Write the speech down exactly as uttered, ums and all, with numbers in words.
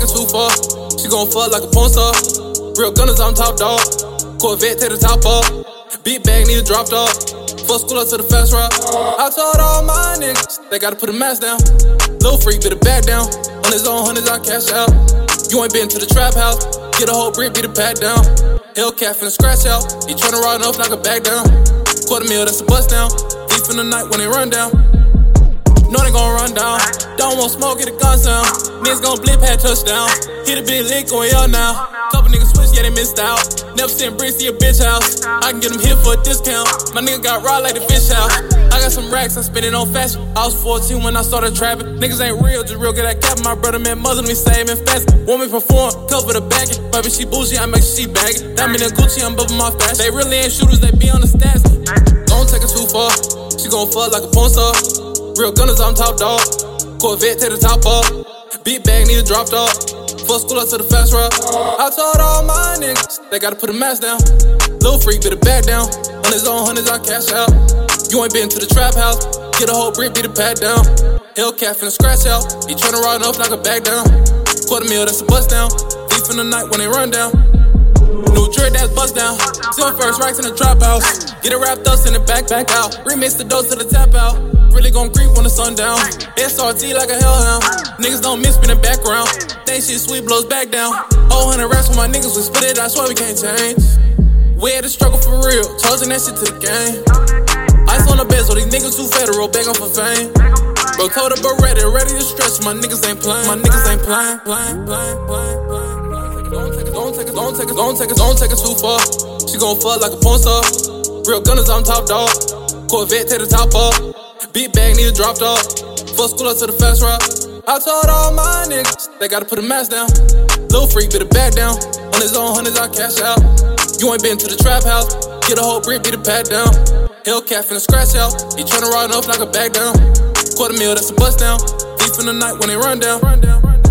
take it too far. She gon' fuck like a porn star. Real gunners on top dog. Corvette take the top off. Big bag need to drop dog. Fuck school up to the fast route. I told all my niggas they gotta put a mask down. Lil' freak better back down. On his own hundreds I cash out. You ain't been to the trap house. Get a whole brick, beat the pack down. Hellcat finna scratch out. He tryna ride off like a back down. Quarter meal, that's a bust down. Deep in the night when they run down. Know they gon' run down. Don't want smoke, get a gun sound. Niggas gon' blip, had touchdown. Hit a big lick, on y'all now. Couple niggas switch, yeah, they missed out. Never seen bricks to your bitch house. I can get them hit for a discount. My nigga got raw like the fish house. I got some racks, I spend it on fashion. I was fourteen when I started trapping. Niggas ain't real, just real, get that cap. My brother, man, mother, me saving fast. Woman perform, cover the bag. Baby, she bougie, I make sure she bagging. That mean in Gucci, I'm bumping my fashion. They really ain't shooters, they be on the stats. Don't take it too far. She gon' fuck like a porn star. Real gunners on top dog. Corvette take the top off. Big bag need to drop dog. Fuck school up to the fast route. I told all my niggas they gotta put a mask down. Lil freak better back down. On his own hundreds I cash out. You ain't been to the trap house. Get a whole brick, beat the pack down. Hellcat finna scratch out. He tryna ride off like a back down. Quarter meal that's a bust down. Deep in the night when they run down. New dread that's bust down. Still first racks in the drop house. Get it wrapped up in the back, back out. Remix the dough to the tap out. Really gon' creep when the sun down. S R T like a hellhound. Niggas don't miss me in the background. Think shit sweet blows back down. Whole hundred racks for my niggas, we split it. I swear we can't change. We had to struggle for real. Charging that shit to the game. Ice on the bezel, these niggas too federal. Begging for fame. Bro told the Beretta, ready to stretch. My niggas ain't playing. My niggas ain't playing. Don't take it, don't take it, don't take it, don't take it, don't take it too far. She gon' fuck like a porn star. Real gunners on top dog. Corvette take the top off. Big bag need to drop dog. Fuck school up to the fast route. I told all my niggas they gotta put a mask down. Lil freak better back down. On his own hundreds I cash out. You ain't been to the trap house. Get a whole brick, beat the pack down. Hellcat finna scratch out. He tryna ride off like a back down. Quarter meal that's a bust down. Deep in the night when they run down.